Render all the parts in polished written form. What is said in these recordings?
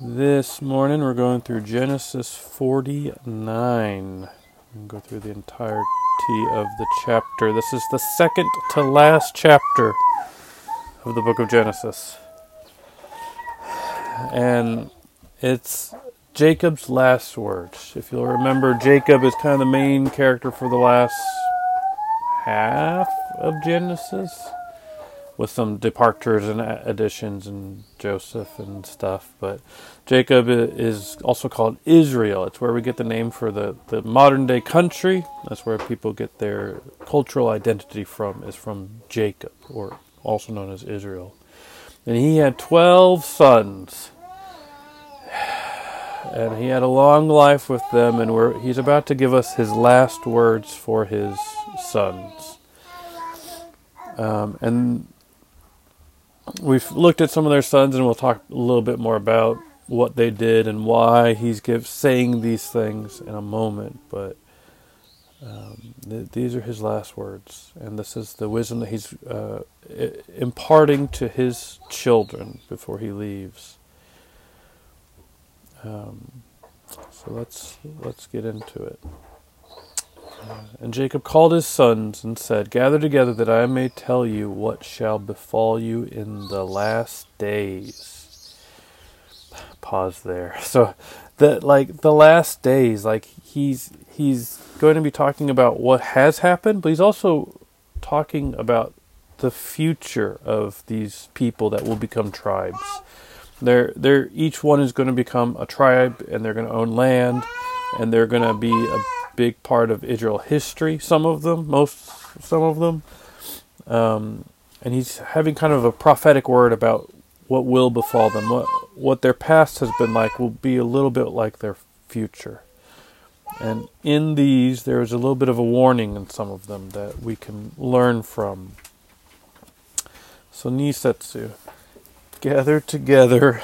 This morning we're going through Genesis 49. We'll go through the entirety of the chapter. This is the second to last chapter of the book of Genesis. And it's Jacob's last words. If you'll remember, Jacob is kind of the main character for the last half of Genesis, with some departures and additions and Joseph and stuff. But Jacob is also called Israel. It's where we get the name for the modern-day country. That's where people get their cultural identity from, is from Jacob, or also known as Israel. And he had 12 sons. And he had a long life with them, and he's about to give us his last words for his sons. And we've looked at some of their sons, and we'll talk a little bit more about what they did and why he's saying these things in a moment. But these are his last words, and this is the wisdom that he's imparting to his children before he leaves. So let's get into it. And Jacob called his sons and said, "Gather together that I may tell you what shall befall you in the last days." Pause there. So the last days, he's going to be talking about what has happened, but he's also talking about the future of these people that will become tribes. They're each one is going to become a tribe, and they're going to own land, and they're going to be a big part of Israel history, some of them. And he's having kind of a prophetic word about what will befall them, what their past has been like will be a little bit like their future. And in these, there is a little bit of a warning in some of them that we can learn from. So Nisetsu, gather together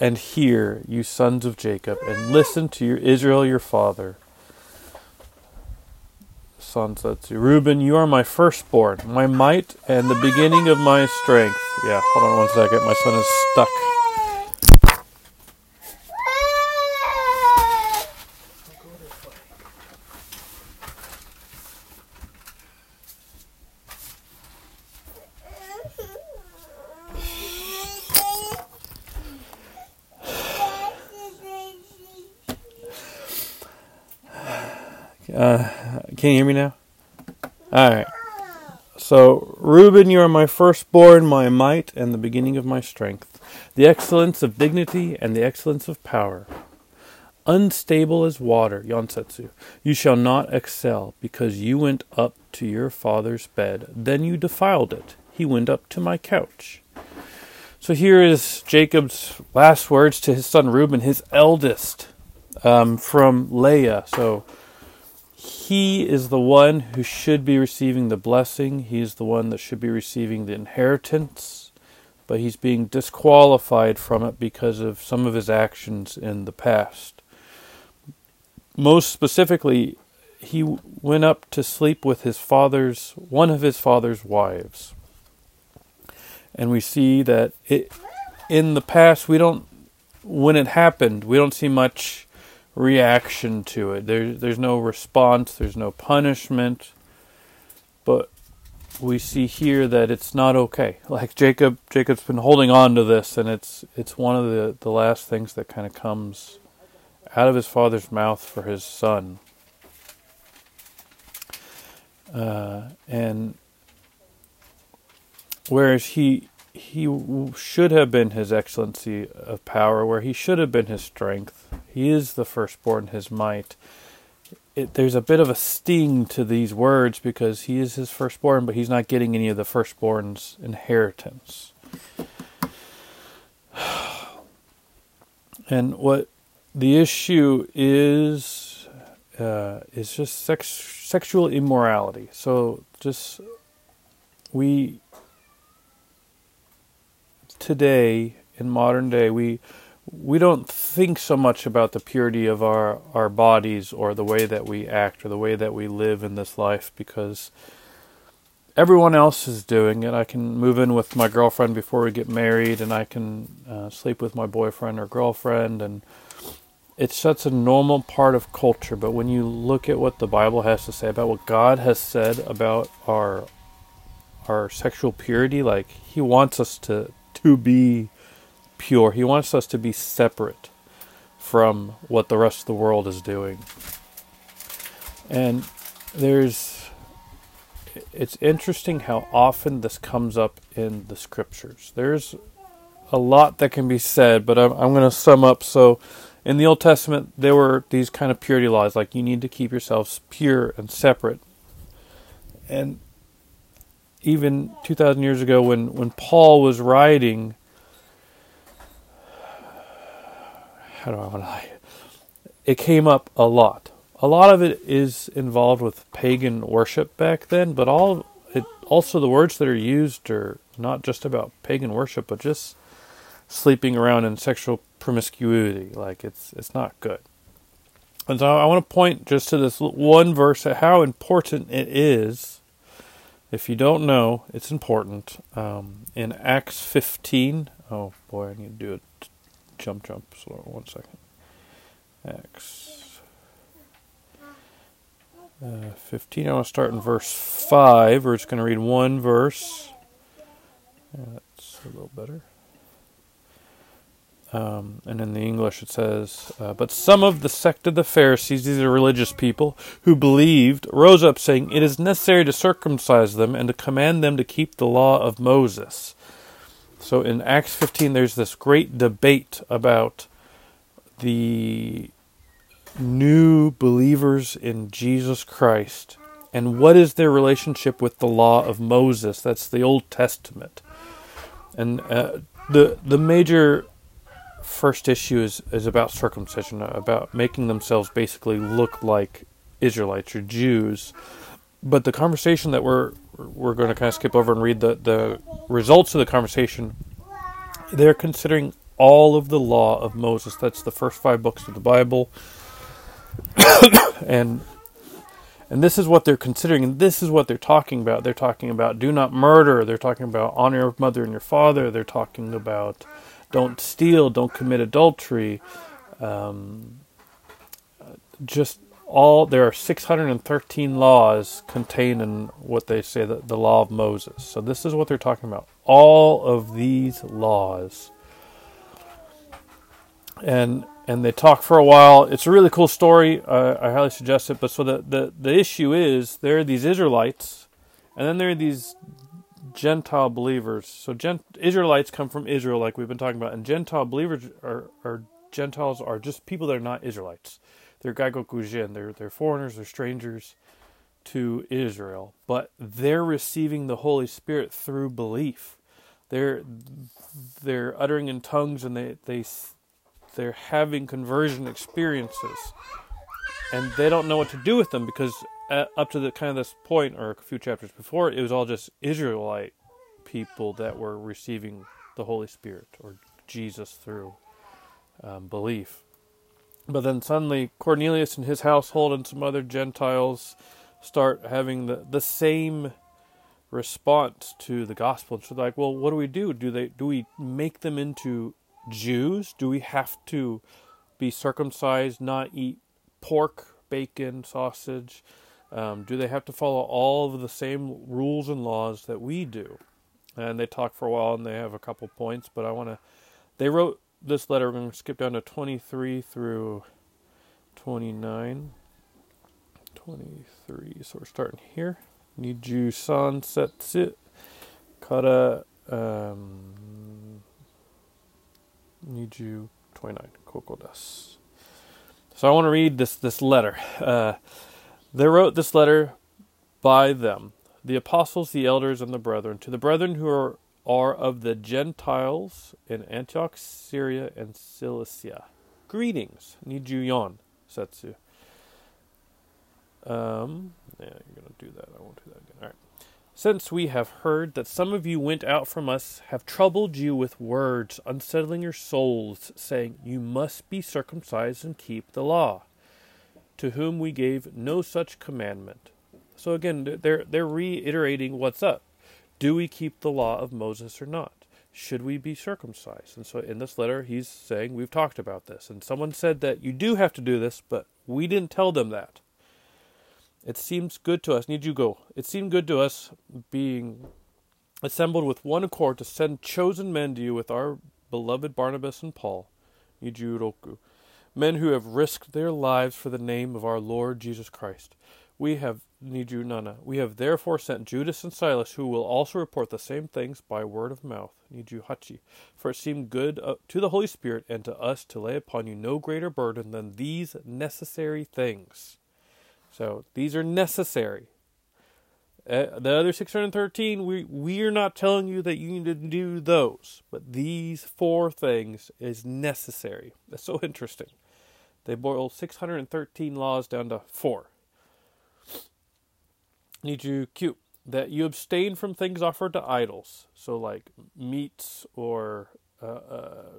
and hear, you sons of Jacob, and listen to your Israel, your father. Son said to Reuben, "You are my firstborn, my might, and the beginning of my strength." Yeah, hold on one second. My son is stuck. Can you hear me now? All right. So, Reuben, you are my firstborn, my might, and the beginning of my strength, the excellence of dignity and the excellence of power. Unstable as water, Yonsetsu, you shall not excel, because you went up to your father's bed. Then you defiled it. He went up to my couch. So here is Jacob's last words to his son Reuben, his eldest, from Leah. So he is the one who should be receiving the blessing. He is the one that should be receiving the inheritance. But he's being disqualified from it because of some of his actions in the past. Most specifically, he went up to sleep with one of his father's wives. And we see that in the past, when it happened, we don't see much reaction to it. There's no response, there's no punishment, but we see here that it's not okay. Like Jacob's been holding on to this, and it's one of the last things that kind of comes out of his father's mouth for his son. And whereas he should have been his excellency of power, where he should have been his strength. He is the firstborn, his might. There's a bit of a sting to these words because he is his firstborn, but he's not getting any of the firstborn's inheritance. And what the issue is just sexual immorality. So today, in modern day, we don't think so much about the purity of our bodies or the way that we act or the way that we live in this life, because everyone else is doing it. I can move in with my girlfriend before we get married, and I can sleep with my boyfriend or girlfriend, and it's such a normal part of culture. But when you look at what the Bible has to say about what God has said about our sexual purity, like, He wants us to be pure. He wants us to be separate from what the rest of the world is doing. And it's interesting how often this comes up in the scriptures. There's a lot that can be said, but I'm going to sum up. So in the Old Testament, there were these kind of purity laws, like you need to keep yourselves pure and separate. And even 2,000 years ago, when Paul was writing, how do I want to lie? It came up a lot. A lot of it is involved with pagan worship back then, but also the words that are used are not just about pagan worship, but just sleeping around in sexual promiscuity. Like, it's not good. And so I want to point just to this one verse at how important it is. If you don't know, it's important. In Acts 15, oh boy, I need to do a jump, so 1 second. Acts 15, I want to start in verse 5. We're just going to read one verse. Yeah, that's a little better. And in the English it says, but some of the sect of the Pharisees, these are religious people, who believed, rose up saying, it is necessary to circumcise them and to command them to keep the law of Moses. So in Acts 15, there's this great debate about the new believers in Jesus Christ and what is their relationship with the law of Moses. That's the Old Testament. And the major first issue is about circumcision, about making themselves basically look like Israelites or Jews. But the conversation that we're going to kind of skip over and read the results of the conversation, they're considering all of the law of Moses. That's the first 5 books of the Bible. And this is what they're considering, and this is what they're talking about. They're talking about do not murder. They're talking about honor your mother and your father. They're talking about don't steal, don't commit adultery. There are 613 laws contained in what they say that the law of Moses. So this is what they're talking about. All of these laws. And they talk for a while. It's a really cool story. I highly suggest it. But so the issue is there are these Israelites, and then there are these Gentile believers. So Israelites come from Israel, like we've been talking about, and Gentile believers are Gentiles are just people that are not Israelites. They're gaikokujin. They're foreigners. They're strangers to Israel, but they're receiving the Holy Spirit through belief. They're uttering in tongues, and they're having conversion experiences, and they don't know what to do with them because up to the kind of this point, or a few chapters before, it was all just Israelite people that were receiving the Holy Spirit or Jesus through belief. But then suddenly Cornelius and his household and some other Gentiles start having the same response to the gospel. And so they're like, well, what do we do? Do we make them into Jews? Do we have to be circumcised, not eat pork, bacon, sausage? Do they have to follow all of the same rules and laws that we do? And they talk for a while, and they have a couple points, but they wrote this letter. We're going to skip down to 23 through 29. 23, so we're starting here. Niju Sansetsu Kara Niju 29 Koko desu. So I want to read this letter. They wrote this letter by them, the apostles, the elders, and the brethren, to the brethren who are of the Gentiles in Antioch, Syria, and Cilicia. Greetings, Nijuyon Setsu. Yeah, you're going to do that. I won't do that again. All right. Since we have heard that some of you went out from us, have troubled you with words, unsettling your souls, saying, you must be circumcised and keep the law. To whom we gave no such commandment, So again, they're reiterating what's up. Do we keep the law of Moses or not? Should we be circumcised? And so in this letter, he's saying, we've talked about this. And someone said that you do have to do this, but we didn't tell them that. It seems good to us. Need you go. It seemed good to us, being assembled with one accord, to send chosen men to you with our beloved Barnabas and Paul, need you roku, men who have risked their lives for the name of our Lord Jesus Christ. We have need you nana. We have therefore sent Judas and Silas, who will also report the same things by word of mouth. Need you hachi. For it seemed good to the Holy Spirit and to us to lay upon you no greater burden than these necessary things. So these are necessary. The other 613, we're not telling you that you need to do those, but these four things is necessary. That's so interesting. They boil 613 laws down to four. Need you cute that you abstain from things offered to idols, so like meats or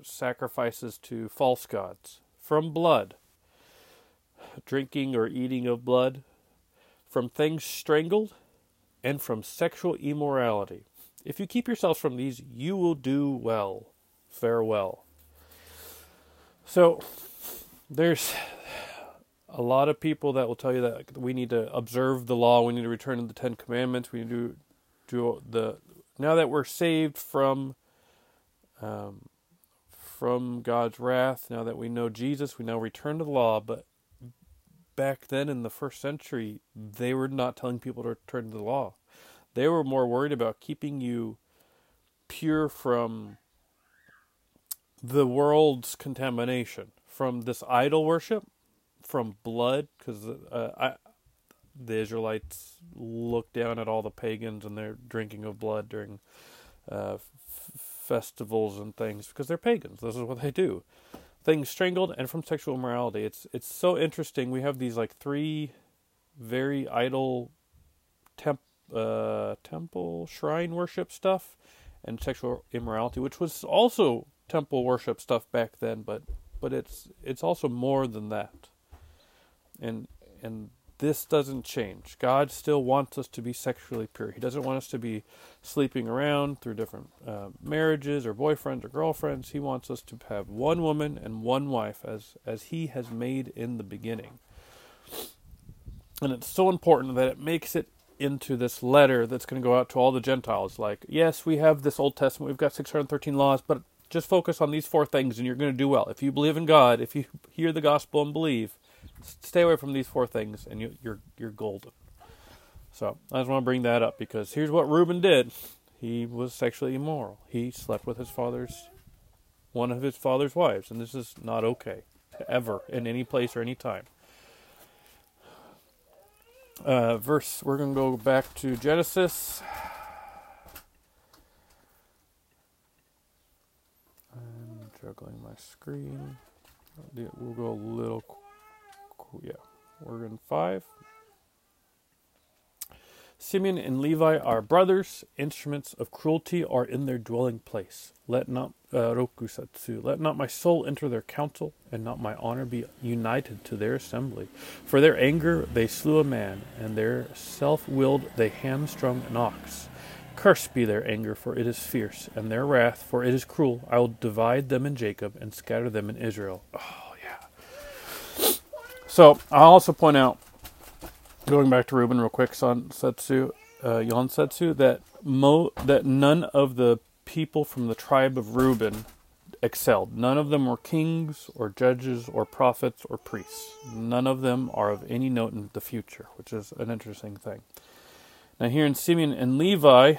sacrifices to false gods, from blood, drinking or eating of blood, from things strangled, and from sexual immorality. If you keep yourselves from these, you will do well. Farewell. So, there's a lot of people that will tell you that we need to observe the law, we need to return to the Ten Commandments, we need to do the... Now that we're saved from God's wrath, now that we know Jesus, we now return to the law, but back then in the first century, they were not telling people to turn to the law. They were more worried about keeping you pure from the world's contamination, from this idol worship, from blood, because the Israelites looked down at all the pagans and their drinking of blood during festivals and things, because they're pagans. This is what they do. Things strangled, and from sexual immorality. It's so interesting. We have these like three very idol temple shrine worship stuff and sexual immorality, which was also temple worship stuff back then, but it's also more than that. And this doesn't change. God still wants us to be sexually pure. He doesn't want us to be sleeping around through different marriages or boyfriends or girlfriends. He wants us to have one woman and one wife as he has made in the beginning. And it's so important that it makes it into this letter that's going to go out to all the Gentiles. Like, yes, we have this Old Testament. We've got 613 laws, but just focus on these four things and you're going to do well. If you believe in God, if you hear the gospel and believe, stay away from these four things, and you're golden. So I just want to bring that up, because here's what Reuben did. He was sexually immoral. He slept with one of his father's wives, and this is not okay, ever, in any place or any time. We're going to go back to Genesis. I'm juggling my screen. We'll go a little quick. Yeah, we're in 5. Simeon and Levi are brothers. Instruments of cruelty are in their dwelling place. Let not my soul enter their counsel, and not my honor be united to their assembly. For their anger they slew a man, and their self-willed they hamstrung an ox. Cursed be their anger, for it is fierce, and their wrath, for it is cruel. I will divide them in Jacob, and scatter them in Israel. So, I'll also point out, going back to Reuben real quick, Yonsetsu, that none of the people from the tribe of Reuben excelled. None of them were kings or judges or prophets or priests. None of them are of any note in the future, which is an interesting thing. Now, here in Simeon and Levi,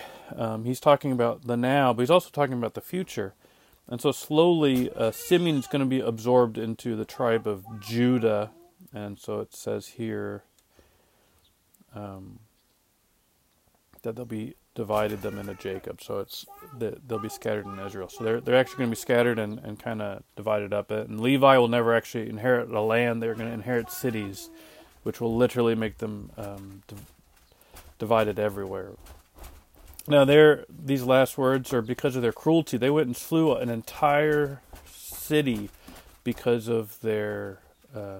he's talking about the now, but he's also talking about the future. And so, slowly, Simeon's going to be absorbed into the tribe of Judah. And so it says here that they'll be divided them into Jacob. So it's that they'll be scattered in Israel. So they're actually going to be scattered and kind of divided up. And Levi will never actually inherit the land. They're going to inherit cities, which will literally make them divided everywhere. Now these last words are because of their cruelty. They went and slew an entire city because of their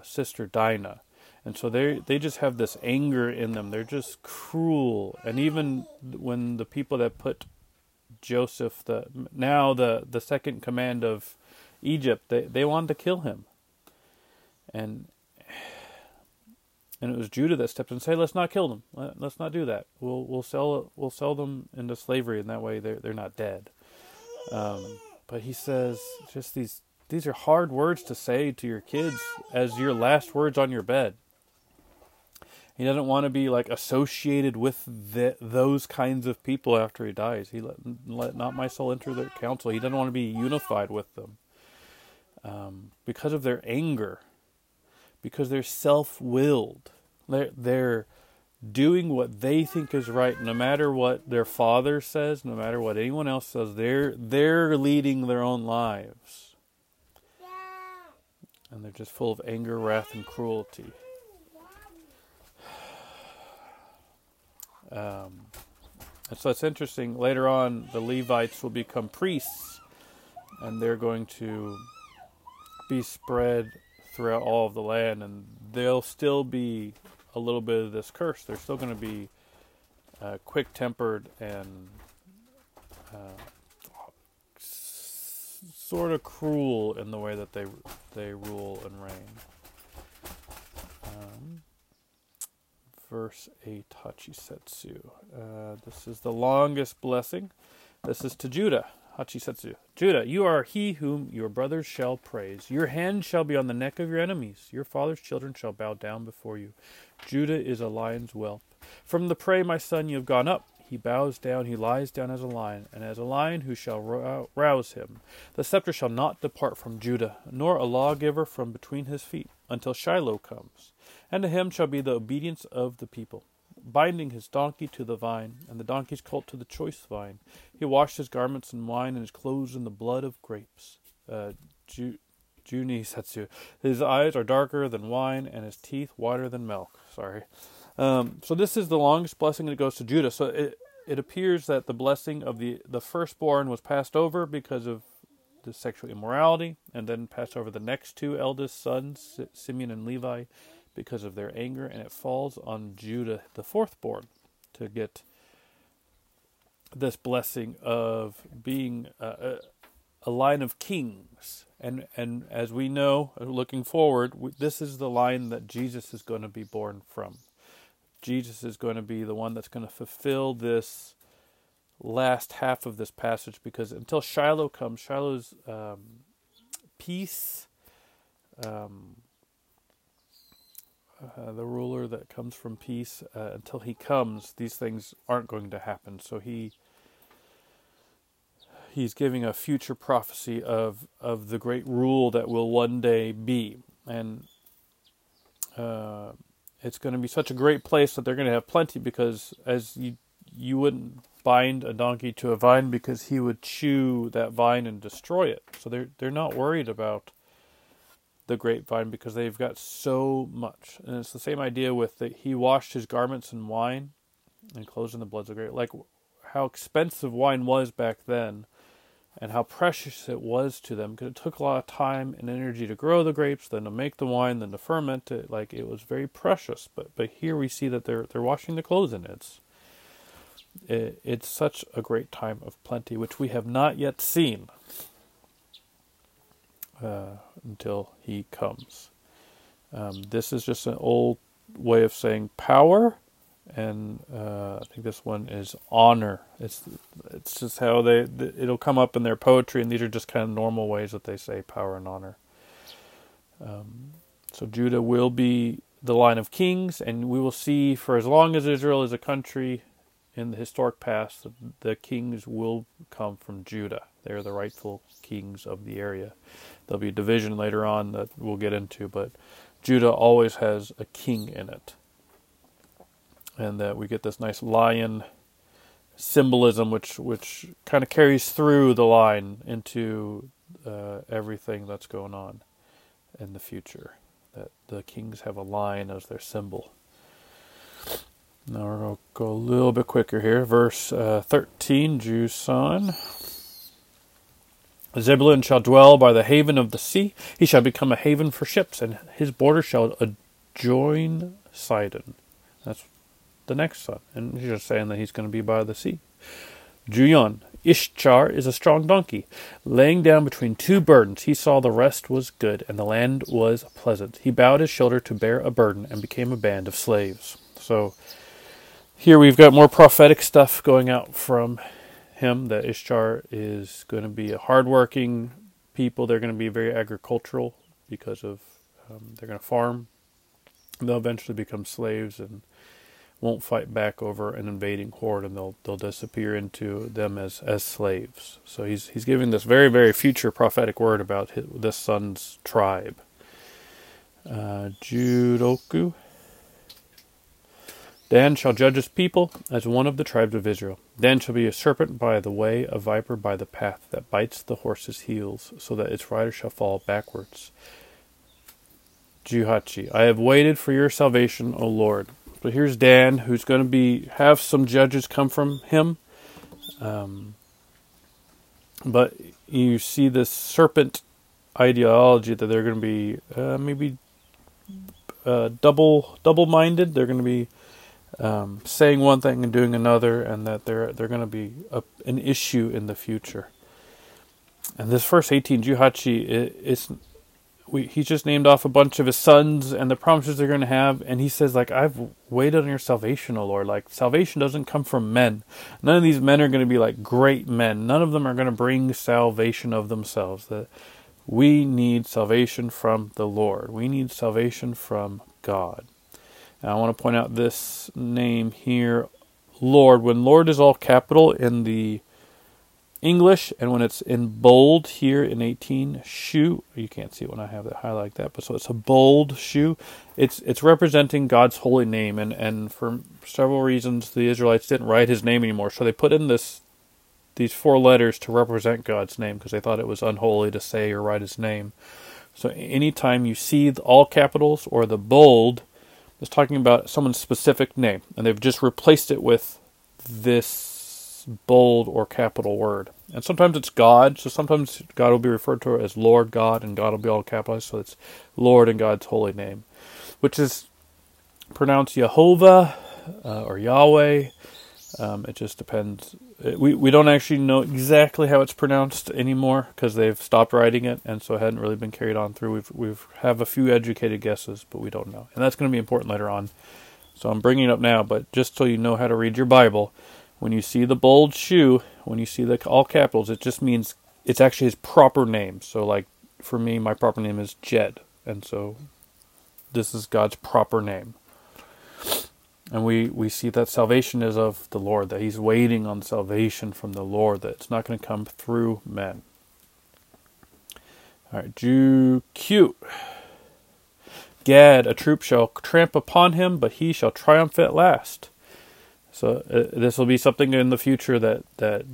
sister Dinah, And so they just have this anger in them. They're just cruel. And even when the people that put Joseph, the second command of Egypt, they wanted to kill him. And it was Judah that stepped in and said, "Let's not kill them. Let's not do that. We'll sell them into slavery, and that way they're not dead." But he says, just these are hard words to say to your kids as your last words on your bed. He doesn't want to be like associated with those kinds of people after he dies. He let not my soul enter their council. He doesn't want to be unified with them because of their anger, because they're self-willed. They're doing what they think is right, no matter what their father says, no matter what anyone else says. They're leading their own lives, and they're just full of anger, wrath, and cruelty. And so it's interesting. Later on, the Levites will become priests, and they're going to be spread throughout all of the land, and they'll still be a little bit of this curse. They're still going to be quick-tempered and sort of cruel in the way that they rule and reign. Verse 8, Hachisetsu. This is the longest blessing. This is to Judah. Hachisetsu. Judah, you are he whom your brothers shall praise. Your hand shall be on the neck of your enemies. Your father's children shall bow down before you. Judah is a lion's whelp. From the prey, my son, you have gone up. He bows down, he lies down as a lion, and as a lion who shall rouse him. The scepter shall not depart from Judah, nor a lawgiver from between his feet, until Shiloh comes. And to him shall be the obedience of the people, binding his donkey to the vine, and the donkey's colt to the choice vine. He washed his garments in wine, and his clothes in the blood of grapes. Junisetsu. His eyes are darker than wine, and his teeth whiter than milk. So this is the longest blessing that goes to Judah. So it appears that the blessing of the firstborn was passed over because of the sexual immorality, and then passed over the next two eldest sons, Simeon and Levi, because of their anger, and it falls on Judah, the fourthborn, to get this blessing of being a line of kings. And as we know, looking forward, this is the line that Jesus is going to be born from. Jesus is going to be the one that's going to fulfill this last half of this passage, because until Shiloh comes, Shiloh's peace, the ruler that comes from peace, until he comes, these things aren't going to happen. So he's giving a future prophecy of the great rule that will one day be. And it's going to be such a great place that they're going to have plenty, because as you wouldn't bind a donkey to a vine, because he would chew that vine and destroy it. So they're not worried about the grapevine, because they've got so much. And it's the same idea with that he washed his garments in wine and clothes in the blood of grape. Like how expensive wine was back then, and how precious it was to them, because it took a lot of time and energy to grow the grapes, then to make the wine, then to ferment it. Like, it was very precious. But here we see that they're washing the clothes in it. It's such a great time of plenty, which we have not yet seen until he comes. This is just an old way of saying power. And I think this one is honor. It's just how it'll come up in their poetry, and these are just kind of normal ways that they say power and honor. So Judah will be the line of kings, and we will see for as long as Israel is a country in the historic past, the kings will come from Judah. They're the rightful kings of the area. There'll be a division later on that we'll get into, but Judah always has a king in it. And that we get this nice lion symbolism, which kind of carries through the line into everything that's going on in the future. That the kings have a lion as their symbol. Now we're going to go a little bit quicker here. Verse 13, Jusan. Zebulun shall dwell by the haven of the sea. He shall become a haven for ships, and his border shall join Sidon. That's the next son. And he's just saying that he's going to be by the sea. Juyon, Issachar is a strong donkey, laying down between two burdens. He saw the rest was good, and the land was pleasant. He bowed his shoulder to bear a burden and became a band of slaves. So here we've got more prophetic stuff going out from him, that Issachar is going to be a hardworking people. They're going to be very agricultural because of they're going to farm. They'll eventually become slaves and won't fight back over an invading horde, and they'll disappear into them as slaves. So he's giving this very, very future prophetic word about this son's tribe. Judoku. Dan shall judge his people as one of the tribes of Israel. Dan shall be a serpent by the way, a viper by the path that bites the horse's heels, so that its rider shall fall backwards. Juhachi, I have waited for your salvation, O Lord. So here's Dan, who's going to have some judges come from him. But you see this serpent ideology that they're going to be double-minded. They're going to be saying one thing and doing another, and that they're going to be an issue in the future. And this verse 18, Juhachi, he's just named off a bunch of his sons and the promises they're going to have. And he says, like, I've waited on your salvation, O Lord. Like, salvation doesn't come from men. None of these men are going to be like great men. None of them are going to bring salvation of themselves. That we need salvation from the Lord. We need salvation from God. And I want to point out this name here, Lord. When Lord is all capital in the English, and when it's in bold here in 18, shoe, you can't see it when I have it high like that, but so it's a bold shoe. It's representing God's holy name, and for several reasons the Israelites didn't write his name anymore, so they put in these four letters to represent God's name, because they thought it was unholy to say or write his name. So anytime you see the all capitals or the bold, it's talking about someone's specific name, and they've just replaced it with this bold or capital word. And sometimes it's God, so sometimes God will be referred to as Lord God, and God will be all capitalized, so it's Lord in God's holy name, which is pronounced Yehovah or Yahweh. It just depends. We don't actually know exactly how it's pronounced anymore, because they've stopped writing it, and so it hadn't really been carried on through. We have a few educated guesses, but we don't know. And that's going to be important later on, so I'm bringing it up now, but just so you know how to read your Bible. When you see the bold shoe, when you see the all capitals, it just means it's actually his proper name. So, like, for me, my proper name is Jed. And so this is God's proper name. And we see that salvation is of the Lord, that he's waiting on salvation from the Lord, that it's not going to come through men. All right, Jew Q. Gad, a troop shall tramp upon him, but he shall triumph at last. So this will be something in the future that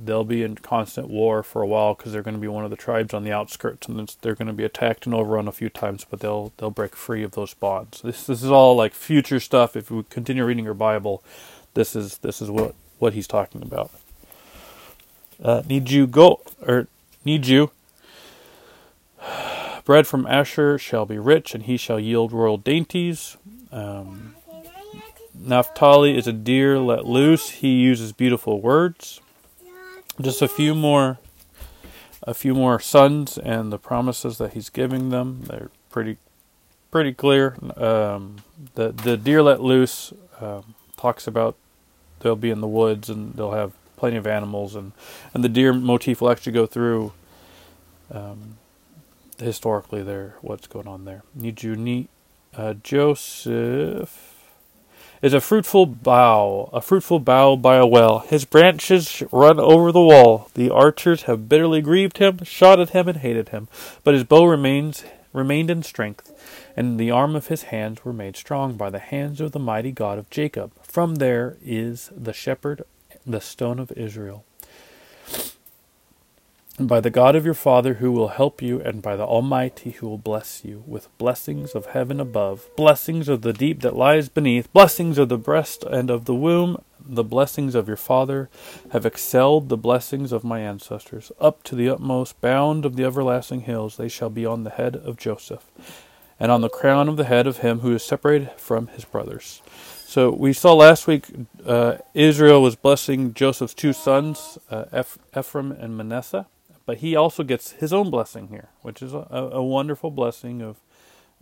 they'll be in constant war for a while, because they're going to be one of the tribes on the outskirts, and they're going to be attacked and overrun a few times, but they'll break free of those bonds. This is all like future stuff. If you continue reading your Bible, this is what he's talking about. Need you. Bread from Asher shall be rich, and he shall yield royal dainties. Naphtali is a deer let loose. He uses beautiful words. Just a few more sons and the promises that he's giving them. They're pretty clear. The deer let loose talks about they'll be in the woods and they'll have plenty of animals, and the deer motif will actually go through historically there, what's going on there. Joseph is a fruitful bough by a well. His branches run over the wall. The archers have bitterly grieved him, shot at him, and hated him. But his bow remained in strength, and the arm of his hands were made strong by the hands of the mighty God of Jacob. From there is the shepherd, the stone of Israel. And by the God of your father who will help you, and by the Almighty who will bless you, with blessings of heaven above, blessings of the deep that lies beneath, blessings of the breast and of the womb. The blessings of your father have excelled the blessings of my ancestors. Up to the utmost bound of the everlasting hills, they shall be on the head of Joseph. and on the crown of the head of him who is separated from his brothers. So we saw last week Israel was blessing Joseph's two sons, Ephraim and Manasseh, but he also gets his own blessing here, which is a wonderful blessing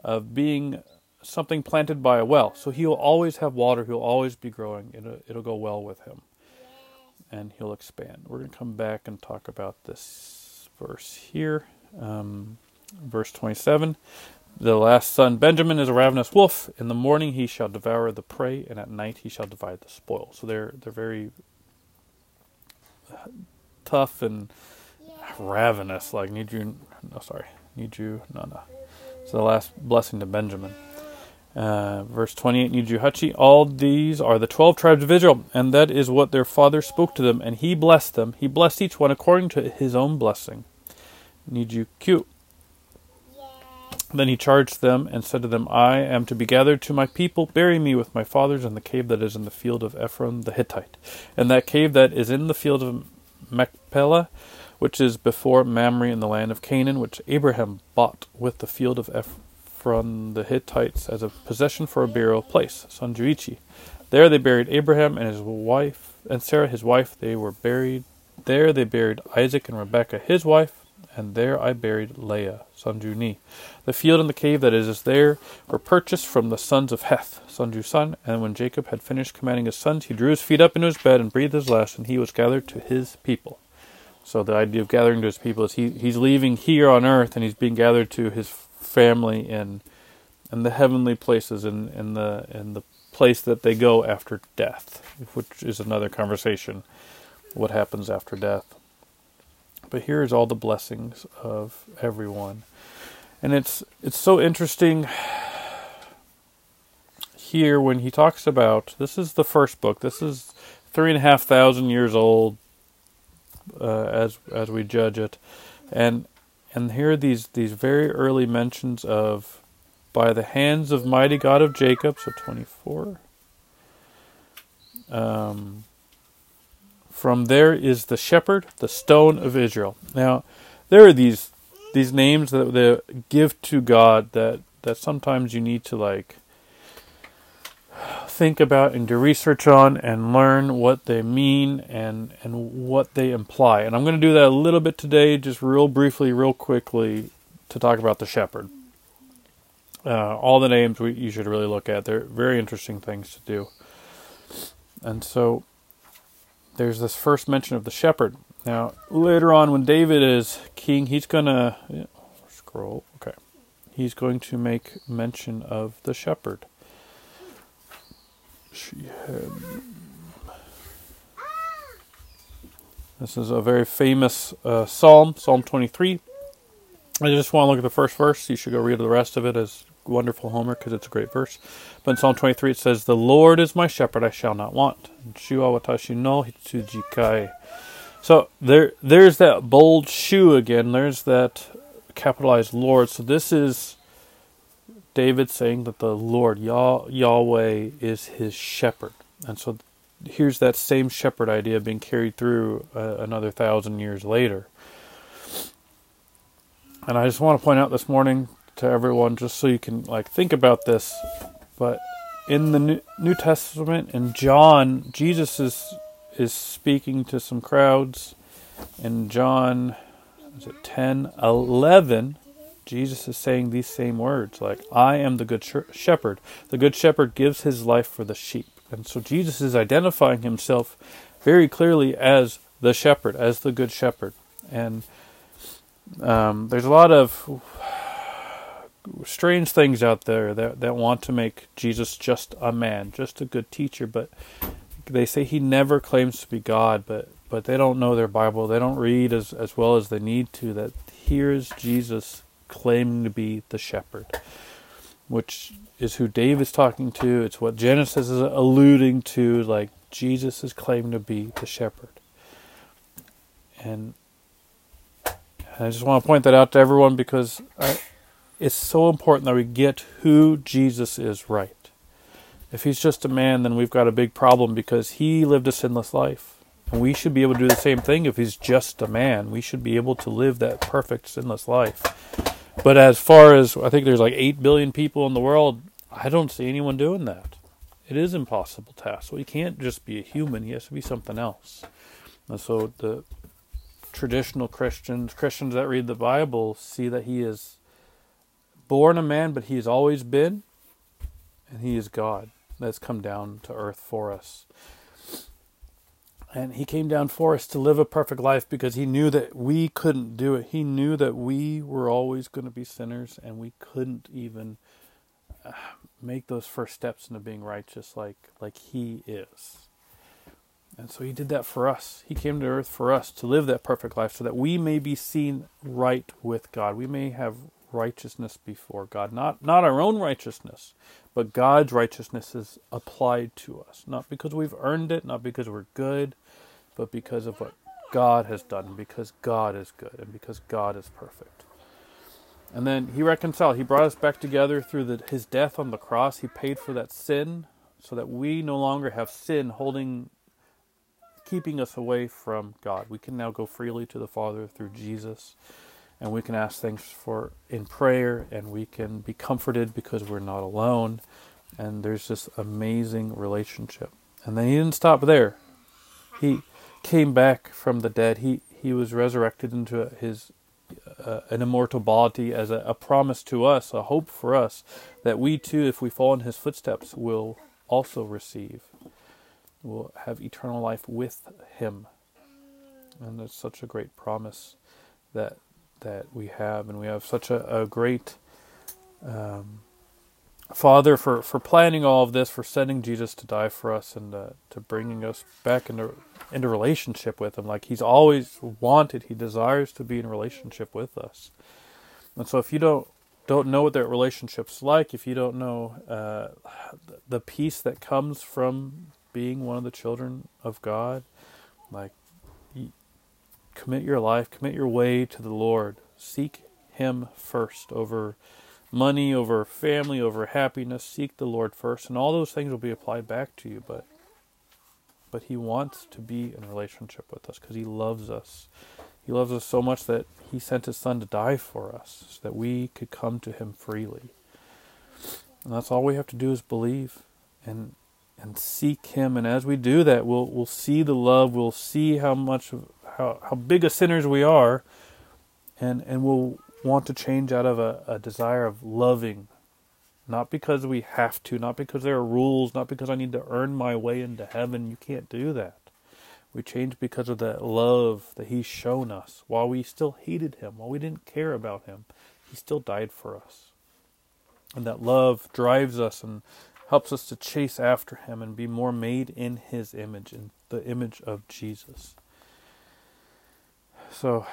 of being something planted by a well. So he'll always have water, he'll always be growing, it'll go well with him, and he'll expand. We're going to come back and talk about this verse here, verse 27. The last son, Benjamin, is a ravenous wolf. In the morning he shall devour the prey, and at night he shall divide the spoil. So they're very tough and ravenous. Like, need you, Nana. It's the last blessing to Benjamin. Verse 28, need you, Hachi. All these are the 12 tribes of Israel, and that is what their father spoke to them, and he blessed them. He blessed each one according to his own blessing. Need you, Q. Then he charged them and said to them, I am to be gathered to my people. Bury me with my fathers in the cave that is in the field of Ephron the Hittite, and that cave that is in the field of Machpelah, which is before Mamre in the land of Canaan, which Abraham bought with the field of Ephron the Hittites as a possession for a burial place, Sanjuichi. There they buried Abraham and his wife, and Sarah his wife. They were buried there. They buried Isaac and Rebekah his wife. And there I buried Leah, Sanjuni. The field and the cave that is there were purchased from the sons of Heth, Sanju's son. And when Jacob had finished commanding his sons, he drew his feet up into his bed and breathed his last, and he was gathered to his people. So the idea of gathering to his people is he's leaving here on earth, and he's being gathered to his family in the heavenly places, in the place that they go after death, which is another conversation, what happens after death. But here is all the blessings of everyone. And it's so interesting here when he talks about, this is the first book. This is 3,500 years old as we judge it. And here are these very early mentions of, by the hands of mighty God of Jacob, so 24. From there is the shepherd, the stone of Israel. Now, there are these names that they give to God that sometimes you need to like think about and do research on and learn what they mean and what they imply. And I'm going to do that a little bit today, just real briefly, real quickly, to talk about the shepherd. All the names you should really look at. They're very interesting things to do. And so there's this first mention of the shepherd. Now, later on when David is king, he's going to make mention of the shepherd. This is a very famous psalm, Psalm 23. I just want to look at the first verse. You should go read the rest of it as wonderful Homer, because it's a great verse. But in Psalm 23 it says, the Lord is my shepherd, I shall not want. So there's that bold shoe again. There's that capitalized Lord. So this is David saying that the Lord, Yahweh, is his shepherd. And so here's that same shepherd idea being carried through another 1,000 years later. And I just want to point out this morning to everyone, just so you can like think about this, but in the New Testament, in John, Jesus is speaking to some crowds. In John, is it 10:11, Jesus is saying these same words, like, I am the good shepherd. The good shepherd gives his life for the sheep. And so Jesus is identifying himself very clearly as the shepherd, as the good shepherd. And there's a lot of strange things out there that want to make Jesus just a man, just a good teacher, but they say he never claims to be God, but they don't know their Bible. They don't read as well as they need to, that here's Jesus claiming to be the shepherd, which is who David's talking to. It's what Genesis is alluding to, like Jesus is claiming to be the shepherd. And I just want to point that out to everyone, because it's so important that we get who Jesus is right. If he's just a man, then we've got a big problem, because he lived a sinless life. And we should be able to do the same thing if he's just a man. We should be able to live that perfect sinless life. But as far as, I think there's like 8 billion people in the world, I don't see anyone doing that. It is an impossible task. So he can't just be a human. He has to be something else. And so the traditional Christians that read the Bible, see that he is born a man, but he has always been, and he is God that's come down to earth for us. And he came down for us to live a perfect life because he knew that we couldn't do it. He knew that we were always going to be sinners, and we couldn't even make those first steps into being righteous like he is. And so he did that for us. He came to earth for us to live that perfect life so that we may be seen right with God. We may have righteousness before God. Not our own righteousness, but God's righteousness is applied to us. Not because we've earned it, not because we're good, but because of what God has done, because God is good, and because God is perfect. And then he reconciled. He brought us back together through his death on the cross. He paid for that sin so that we no longer have sin keeping us away from God. We can now go freely to the Father through Jesus, and we can ask things for in prayer, and we can be comforted because we're not alone. And there's this amazing relationship. And then he didn't stop there. He came back from the dead. He was resurrected into an immortal body as a promise to us, a hope for us, that we too, if we fall in his footsteps, will also receive. We'll have eternal life with him. And that's such a great promise that we have. And we have such a great Father for planning all of this, for sending Jesus to die for us, and to bringing us back into relationship with him. Like he's always wanted, he desires to be in relationship with us. And so if you don't know what that relationship's like, if you don't know the peace that comes from being one of the children of God, like, commit your life, commit your way to the Lord. Seek him first over money, over family, over happiness. Seek the Lord first, and all those things will be applied back to you. But he wants to be in relationship with us because he loves us. He loves us so much that he sent his son to die for us so that we could come to him freely. And that's all we have to do is believe and seek him. And as we do that, we'll see the love, we'll see how big of sinners we are, and we'll want to change out of a desire of loving, not because we have to, not because there are rules, not because I need to earn my way into heaven. You can't do that. We change because of that love that he's shown us. While we still hated him, while we didn't care about him, he still died for us. And that love drives us and helps us to chase after him and be more made in his image, in the image of Jesus. So,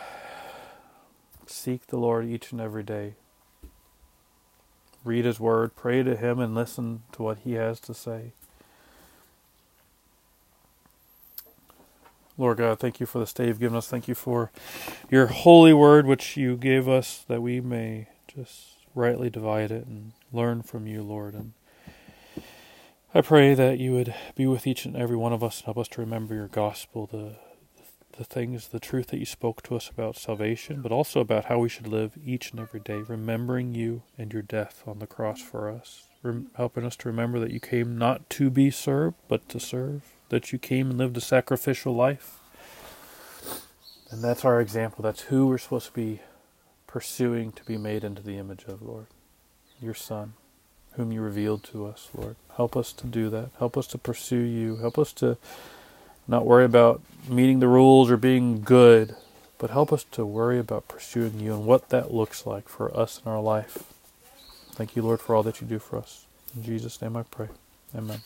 seek the Lord each and every day. Read his word, pray to him, and listen to what he has to say. Lord God, thank you for this day you've given us. Thank you for your holy word, which you gave us, that we may just rightly divide it and learn from you, Lord. And I pray that you would be with each and every one of us and help us to remember your gospel, the things, the truth that you spoke to us about salvation, but also about how we should live each and every day, remembering you and your death on the cross for us, helping us to remember that you came not to be served, but to serve, that you came and lived a sacrificial life. And that's our example. That's who we're supposed to be pursuing to be made into the image of, Lord, your Son, whom you revealed to us, Lord. Help us to do that. Help us to pursue you. Help us to not worry about meeting the rules or being good, but help us to worry about pursuing you and what that looks like for us in our life. Thank you, Lord, for all that you do for us. In Jesus' name I pray. Amen.